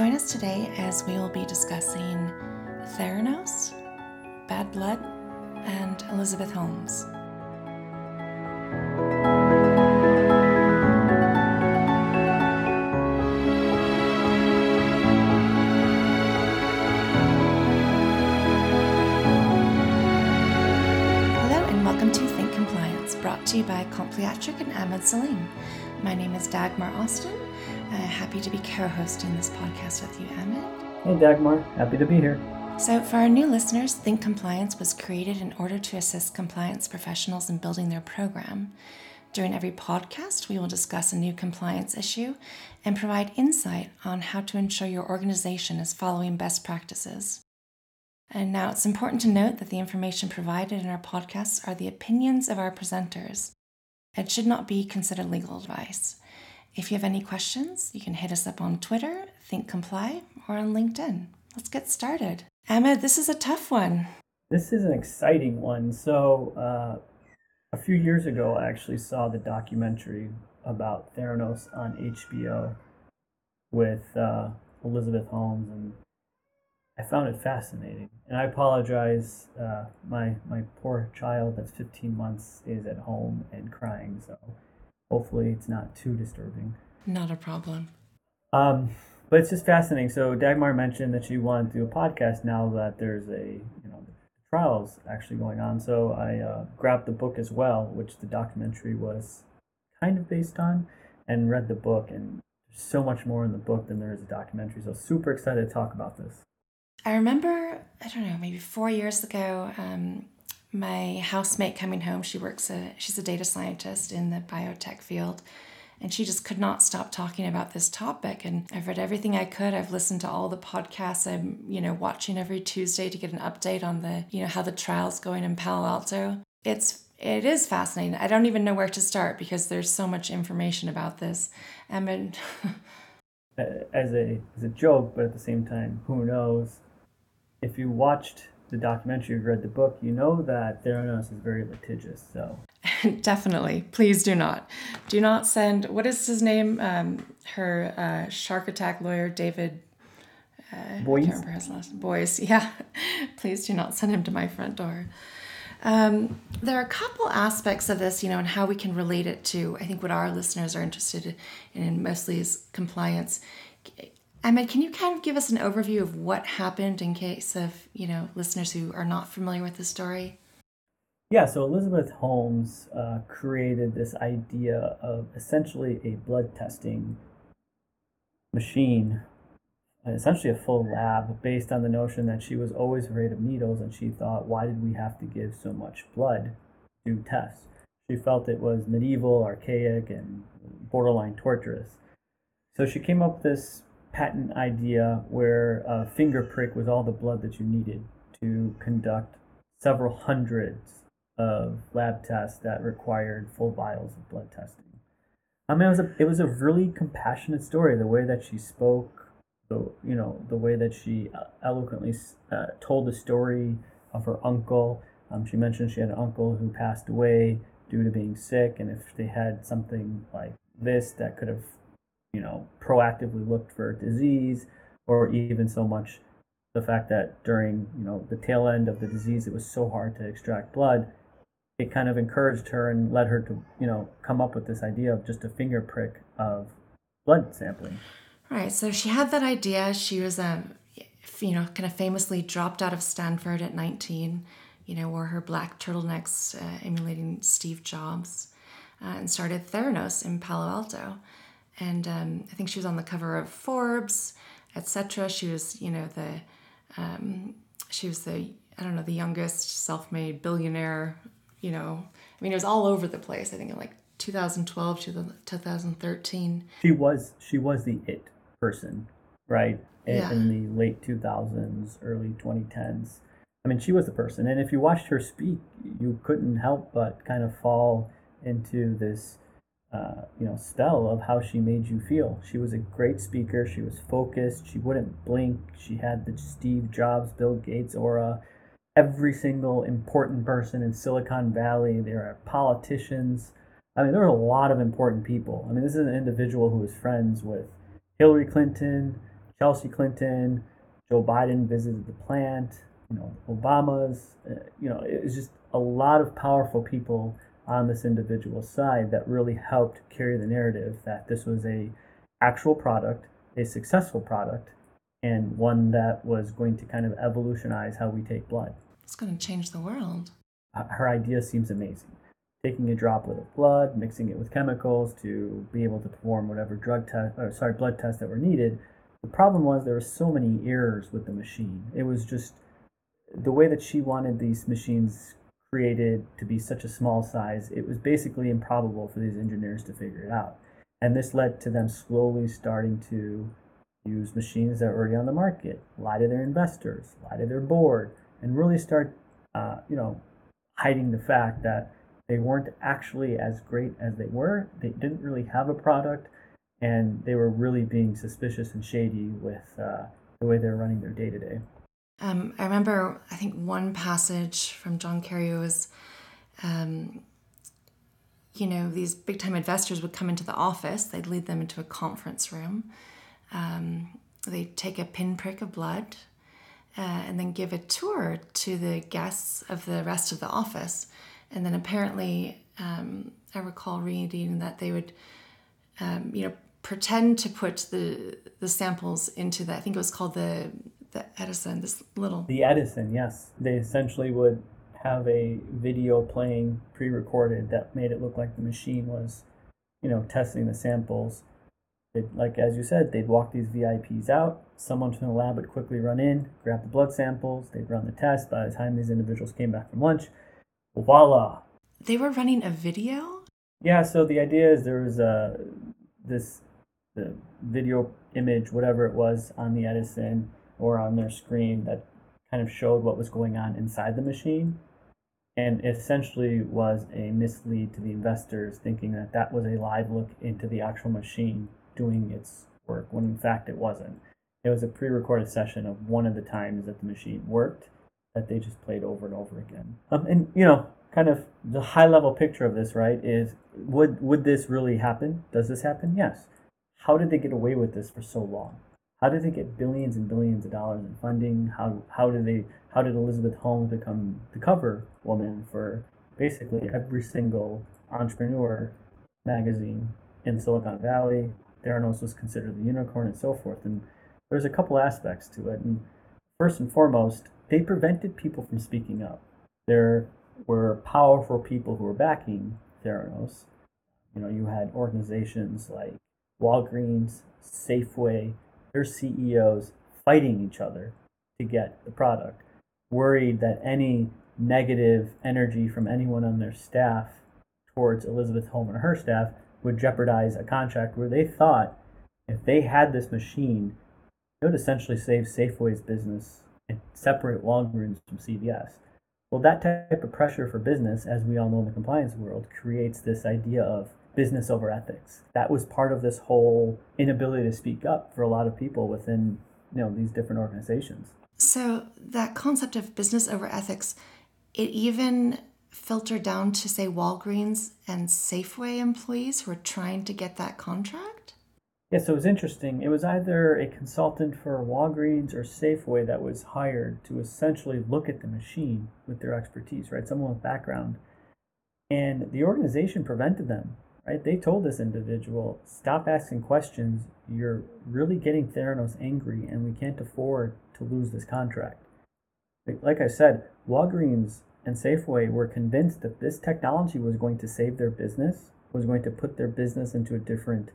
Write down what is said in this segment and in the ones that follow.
Join us today as we will be discussing Theranos, Bad Blood, and Elizabeth Holmes. To you by Compliatric and Ahmed Saleem. My name is Dagmar Austin. Happy to be co-hosting this podcast with you, Ahmed. Hey, Dagmar. Happy to be here. So for our new listeners, Think Compliance was created in order to assist compliance professionals in building their program. During every podcast, we will discuss a new compliance issue and provide insight on how to ensure your organization is following best practices. And now it's important to note that the information provided in our podcasts are the opinions of our presenters. It should not be considered legal advice. If you have any questions, you can hit us up on Twitter, ThinkComply, or on LinkedIn. Let's get started. Ahmed, this is a tough one. This is an exciting one. So a few years ago, I actually saw the documentary about Theranos on HBO with Elizabeth Holmes, and I found it fascinating, and I apologize. My poor child that's 15 months is at home and crying, so hopefully it's not too disturbing. Not a problem. But it's just fascinating. So Dagmar mentioned that she wanted to do a podcast now that there's trials actually going on. So I grabbed the book as well, which the documentary was kind of based on, and read the book, and there's so much more in the book than there is a documentary. So super excited to talk about this. I remember, maybe 4 years ago, my housemate coming home. She's a data scientist in the biotech field, and she just could not stop talking about this topic. And I've read everything I could. I've listened to all the podcasts. I'm, watching every Tuesday to get an update on the, how the trial's going in Palo Alto. It is fascinating. I don't even know where to start because there's so much information about this. As a joke, but at the same time, who knows? If you watched the documentary or read the book, you know that Theranos is very litigious, so... Definitely. Please do not. Do not send... What is his name? Her shark attack lawyer, David... Boies? I can't remember his last name. Boies, yeah. Please do not send him to my front door. There are a couple aspects of this, and how we can relate it to, I think, what our listeners are interested in mostly is compliance. Ahmed, can you kind of give us an overview of what happened in case of, listeners who are not familiar with the story? Yeah, so Elizabeth Holmes created this idea of essentially a blood testing machine, essentially a full lab, based on the notion that she was always afraid of needles, and she thought, why did we have to give so much blood to test? She felt it was medieval, archaic, and borderline torturous. So she came up with this patent idea where a finger prick was all the blood that you needed to conduct several hundreds of lab tests that required full vials of blood testing. I mean, it was a really compassionate story, the way that she spoke. So, the way that she eloquently told the story of her uncle. She mentioned she had an uncle who passed away due to being sick, and if they had something like this that could have, proactively looked for disease, or even so much the fact that during, the tail end of the disease, it was so hard to extract blood, it kind of encouraged her and led her to, come up with this idea of just a finger prick of blood sampling. Right, so she had that idea. She was, kind of famously dropped out of Stanford at 19, wore her black turtlenecks, emulating Steve Jobs, and started Theranos in Palo Alto. And I think she was on the cover of Forbes, etc. She was, the youngest self-made billionaire, it was all over the place. I think in like 2012 to 2013. She was the it person, right? Yeah. In the late 2000s, early 2010s. I mean, she was the person. And if you watched her speak, you couldn't help but kind of fall into this, spell of how she made you feel. She was a great speaker. She was focused. She wouldn't blink. She had the Steve Jobs, Bill Gates aura. Every single important person in Silicon Valley, there are politicians. I mean, there were a lot of important people. I mean, this is an individual who was friends with Hillary Clinton, Chelsea Clinton, Joe Biden visited the plant, you know, Obama's, you know, it was just a lot of powerful people on this individual side that really helped carry the narrative that this was a actual product, a successful product, and one that was going to kind of evolutionize how we take blood. It's going to change the world. Her idea seems amazing. Taking a droplet of blood, mixing it with chemicals to be able to perform whatever blood tests that were needed. The problem was there were so many errors with the machine. It was just the way that she wanted these machines created to be such a small size, it was basically improbable for these engineers to figure it out. And this led to them slowly starting to use machines that were already on the market, lie to their investors, lie to their board, and really start, hiding the fact that they weren't actually as great as they were. They didn't really have a product, and they were really being suspicious and shady with the way they're running their day-to-day. I remember, I think one passage from John Carreyrou was, these big-time investors would come into the office. They'd lead them into a conference room. They'd take a pinprick of blood and then give a tour to the guests of the rest of the office. And then apparently, I recall reading that they would, pretend to put the samples into the, I think it was called the Edison, The Edison, yes. They essentially would have a video playing pre-recorded that made it look like the machine was, testing the samples. As you said, they'd walk these VIPs out. Someone from the lab would quickly run in, grab the blood samples. They'd run the test. By the time these individuals came back from lunch, voila. They were running a video? Yeah, so the idea is there was the video image, whatever it was, on the Edison or on their screen that kind of showed what was going on inside the machine, and essentially was a mislead to the investors, thinking that that was a live look into the actual machine doing its work, when in fact it wasn't. It was a pre-recorded session of one of the times that the machine worked that they just played over and over again. Kind of the high-level picture of this, right, is would this really happen? Does this happen? Yes. How did they get away with this for so long? How did they get billions and billions of dollars in funding? How did Elizabeth Holmes become the cover woman for basically every single entrepreneur magazine in Silicon Valley? Theranos was considered the unicorn and so forth. And there's a couple aspects to it. And first and foremost, they prevented people from speaking up. There were powerful people who were backing Theranos. You had organizations like Walgreens, Safeway, their CEOs fighting each other to get the product, worried that any negative energy from anyone on their staff towards Elizabeth Holmes and her staff would jeopardize a contract where they thought if they had this machine, it would essentially save Safeway's business and separate Walgreens from CVS. Well, that type of pressure for business, as we all know in the compliance world, creates this idea of business over ethics. That was part of this whole inability to speak up for a lot of people within, these different organizations. So that concept of business over ethics, it even filtered down to, say, Walgreens and Safeway employees who were trying to get that contract? Yeah, so it was interesting. It was either a consultant for Walgreens or Safeway that was hired to essentially look at the machine with their expertise, right? Someone with background. And the organization prevented them. Right? They told this individual, stop asking questions. You're really getting Theranos angry, and we can't afford to lose this contract. Like I said, Walgreens and Safeway were convinced that this technology was going to save their business, was going to put their business into a different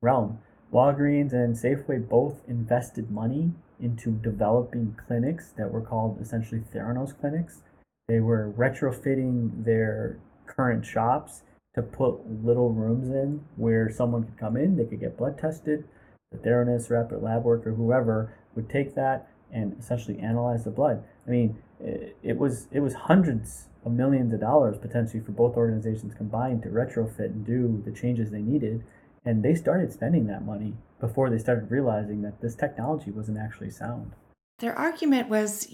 realm. Walgreens and Safeway both invested money into developing clinics that were called essentially Theranos clinics. They were retrofitting their current shops to put little rooms in where someone could come in, they could get blood tested, the Theranos rep or lab worker, whoever, would take that and essentially analyze the blood. I mean, it was hundreds of millions of dollars potentially for both organizations combined to retrofit and do the changes they needed. And they started spending that money before they started realizing that this technology wasn't actually sound. Their argument was,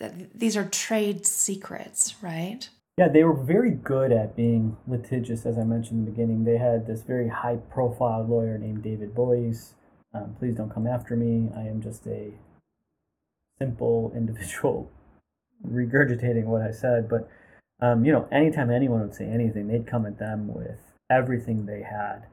that these are trade secrets, right? Yeah, they were very good at being litigious, as I mentioned in the beginning. They had this very high-profile lawyer named David Boies Please don't come after me. I am just a simple individual regurgitating what I said. But, you know, anytime anyone would say anything, they'd come at them with everything they had.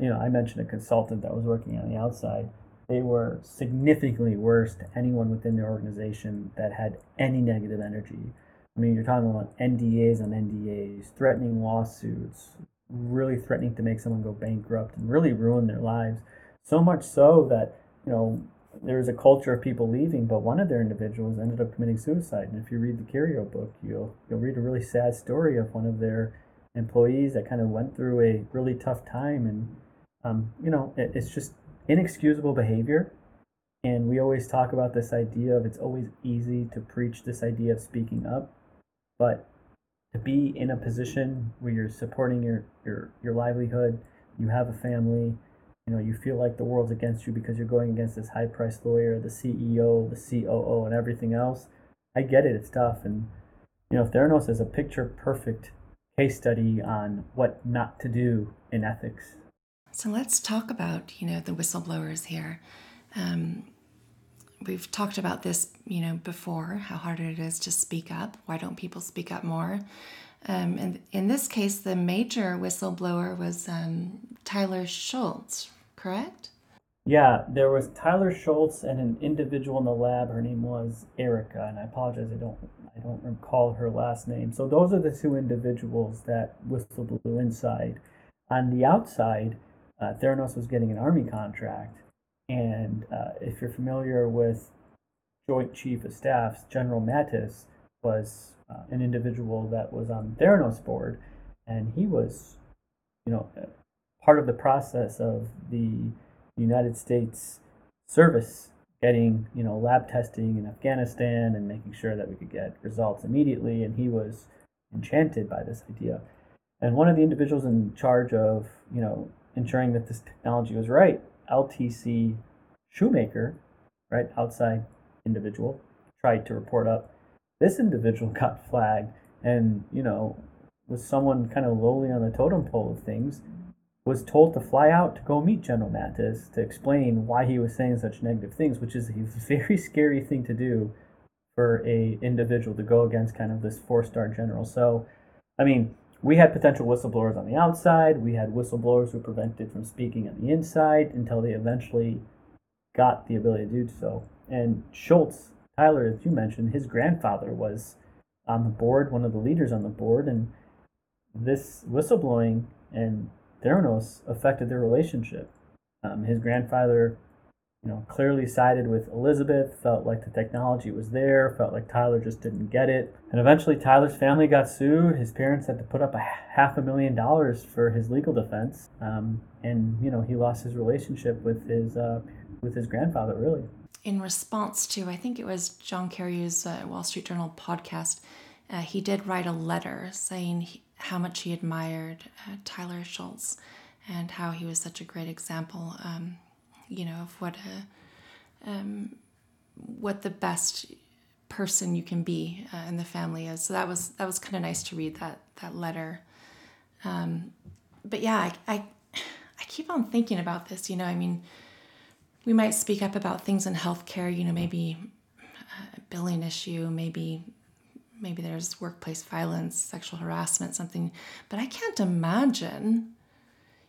You know, I mentioned a consultant that was working on the outside. They were significantly worse to anyone within their organization that had any negative energy. I mean, you're talking about NDAs on NDAs, threatening lawsuits, really threatening to make someone go bankrupt and really ruin their lives. So much so that, you know, there was a culture of people leaving, but one of their individuals ended up committing suicide. And if you read the Carreyrou book, you'll read a really sad story of one of their employees that kind of went through a really tough time. And, you know, it's just inexcusable behavior. And we always talk about this idea of it's always easy to preach this idea of speaking up, but to be in a position where you're supporting your livelihood, you have a family, you know, you feel like the world's against you because you're going against this high-priced lawyer, the CEO, the COO, and everything else. I get it. It's tough. And, you know, Theranos is a picture-perfect case study on what not to do in ethics. So let's talk about, you know, the whistleblowers here. We've talked about this, you know, before, how hard it is to speak up. Why don't people speak up more? And in this case, the major whistleblower was Tyler Schultz, correct? Yeah, there was Tyler Schultz and an individual in the lab. Her name was Erica, and I apologize, I don't recall her last name. So those are the two individuals that whistleblew inside. On the outside, Theranos was getting an army contract. And if you're familiar with Joint Chief of Staff, General Mattis was an individual that was on Theranos board, and he was, you know, part of the process of the United States service getting, you know, lab testing in Afghanistan and making sure that we could get results immediately. And he was enchanted by this idea. And one of the individuals in charge of, you know, ensuring that this technology was right, LTC Shoemaker, right, outside individual, tried to report up. This individual got flagged and, you know, was someone kind of lowly on the totem pole of things, was told to fly out to go meet General Mattis to explain why he was saying such negative things, which is a very scary thing to do for a individual to go against kind of this four-star general. So, I mean, we had potential whistleblowers on the outside. We had whistleblowers who prevented from speaking on the inside until they eventually got the ability to do so. And Schultz, Tyler, as you mentioned, his grandfather was on the board, one of the leaders on the board. And this whistleblowing and Theranos affected their relationship. His grandfather, you know, clearly sided with Elizabeth, felt like the technology was there, felt like Tyler just didn't get it. And eventually Tyler's family got sued. His parents had to put up $500,000 for his legal defense. And, you know, he lost his relationship with his grandfather, really. In response to, I think it was John Carreyrou's Wall Street Journal podcast, he did write a letter saying how much he admired Tyler Schultz and how he was such a great example, you know, of what the best person you can be in the family is. So that was kind of nice to read that letter. But yeah, I keep on thinking about this. You know, I mean, we might speak up about things in healthcare. You know, maybe a billing issue, maybe there's workplace violence, sexual harassment, something. But I can't imagine,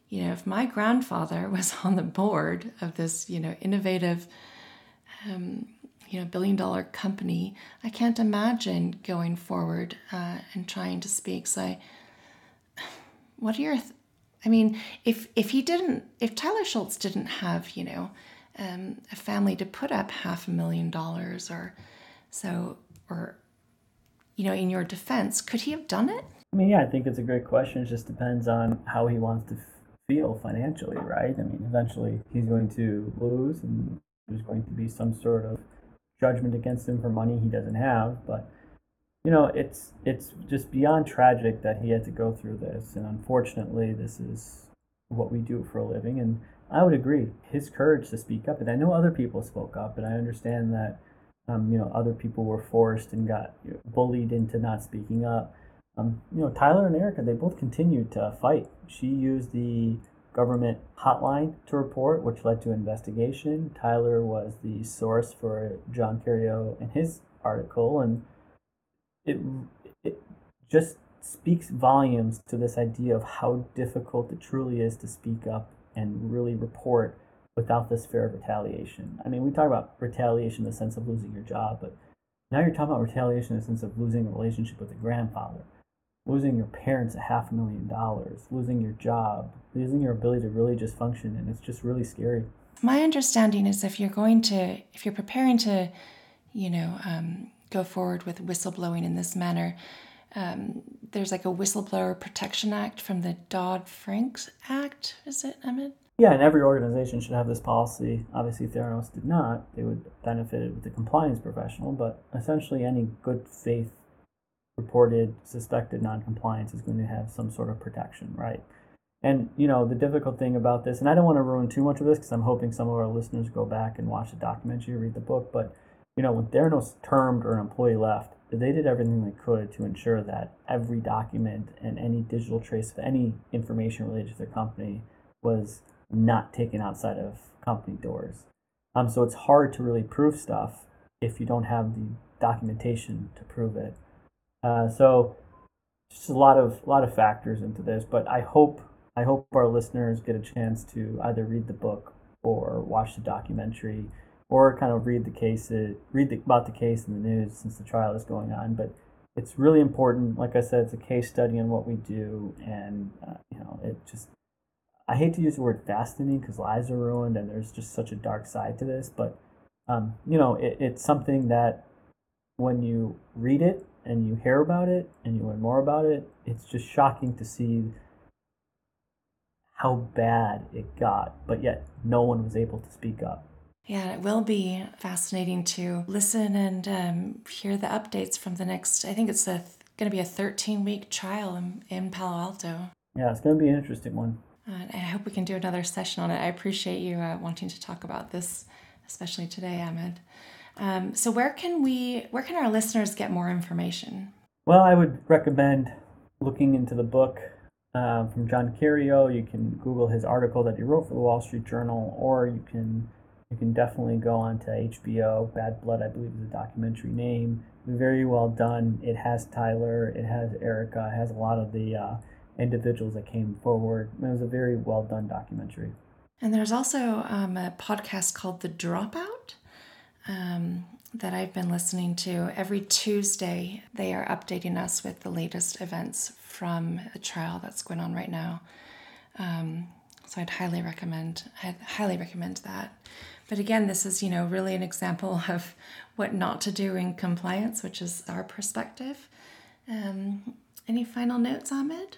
you know, if my grandfather was on the board of this, you know, innovative, you know, billion-dollar company, I can't imagine going forward and trying to speak. So what are your, I mean, if Tyler Schultz didn't have, you know, a family to put up $500,000 or so, or, you know, in your defense, could he have done it? I mean, yeah, I think it's a great question. It just depends on how he wants to feel financially, right? I mean, eventually he's going to lose and there's going to be some sort of judgment against him for money he doesn't have. But, you know, it's just beyond tragic that he had to go through this. And unfortunately, this is what we do for a living. And I would agree, his courage to speak up. And I know other people spoke up, and I understand that, you know, other people were forced and got bullied into not speaking up. You know, Tyler and Erica, they both continued to fight. She used the government hotline to report, which led to investigation. Tyler was the source for John Carreyrou and his article, and it just speaks volumes to this idea of how difficult it truly is to speak up and really report without this fear of retaliation. I mean, we talk about retaliation in the sense of losing your job, but now you're talking about retaliation in the sense of losing a relationship with a grandfather, losing your parents $500,000, losing your job, losing your ability to really just function, and it's just really scary. My understanding is if you're preparing to, go forward with whistleblowing in this manner, there's like a Whistleblower Protection Act from the Dodd-Frank Act, is it, Ahmed? Yeah, and every organization should have this policy. Obviously, Theranos did not. They would benefit with the compliance professional, but essentially any good faith reported suspected noncompliance is going to have some sort of protection, right? And, the difficult thing about this, and I don't want to ruin too much of this because I'm hoping some of our listeners go back and watch the documentary, read the book, but, when Theranos termed or an employee left, they did everything they could to ensure that every document and any digital trace of any information related to their company was not taken outside of company doors. So it's hard to really prove stuff if you don't have the documentation to prove it. So just a lot of factors into this, but I hope our listeners get a chance to either read the book or watch the documentary or kind of read about the case in the news since the trial is going on. But it's really important. Like I said, it's a case study in what we do, and I hate to use the word fascinating because lives are ruined and there's just such a dark side to this, but it's something that when you read it and you hear about it and you learn more about it, it's just shocking to see how bad it got, but yet no one was able to speak up. Yeah, it will be fascinating to listen and hear the updates from the next, I think it's going to be a 13-week trial in Palo Alto. Yeah, it's going to be an interesting one. I hope we can do another session on it. I appreciate you wanting to talk about this, especially today, Ahmed. So where can our listeners get more information? Well, I would recommend looking into the book from John Carreyrou. You can Google his article that he wrote for the Wall Street Journal, or you can definitely go on to HBO. Bad Blood, I believe, is the documentary name. Very well done. It has Tyler. It has Erica. It has a lot of the individuals that came forward. It was a very well done documentary. And there's also a podcast called The Dropout that I've been listening to. Every Tuesday, they are updating us with the latest events from a trial that's going on right now. So I'd highly recommend that. But again, this is, really an example of what not to do in compliance, which is our perspective. Any final notes, Ahmed?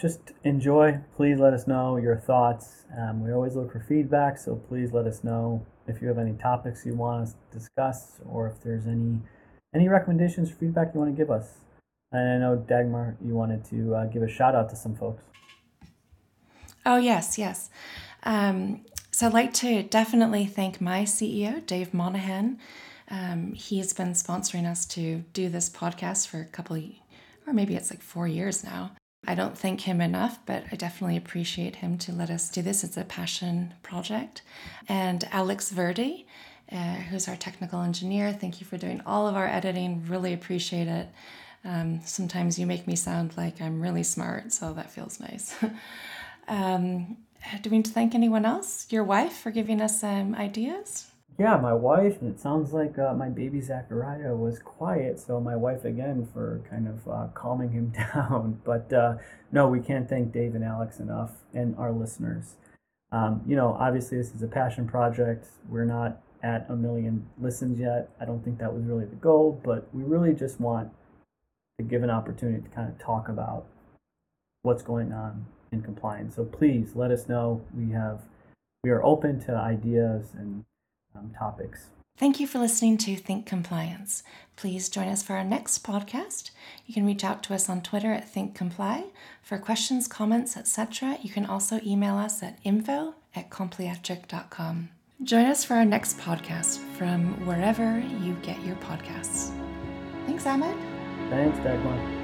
Just enjoy. Please let us know your thoughts. We always look for feedback, so please let us know if you have any topics you want us to discuss or if there's any recommendations or feedback you want to give us. And I know, Dagmar, you wanted to give a shout-out to some folks. Oh, yes. So I'd like to definitely thank my CEO, Dave Monahan. He's been sponsoring us to do this podcast for a couple of, or maybe it's like 4 years now. I don't thank him enough, but I definitely appreciate him to let us do this. It's a passion project. And Alex Verdi, who's our technical engineer, thank you for doing all of our editing. Really appreciate it. Sometimes you make me sound like I'm really smart, so that feels nice. Do we need to thank anyone else? Your wife for giving us ideas? Yeah, my wife, and it sounds like my baby Zachariah was quiet, so my wife again for kind of calming him down. But no, we can't thank Dave and Alex enough and our listeners. Obviously this is a passion project. We're not at 1 million listens yet. I don't think that was really the goal, but we really just want to give an opportunity to kind of talk about what's going on in compliance. So please let us know. We are open to ideas and topics. Thank you for listening to Think Compliance. Please join us for our next podcast. You can reach out to us on Twitter at ThinkComply. For questions, comments, etc., you can also email us at info@compliatric.com. Join us for our next podcast from wherever you get your podcasts. Thanks, Ahmed. Thanks, Dagmar.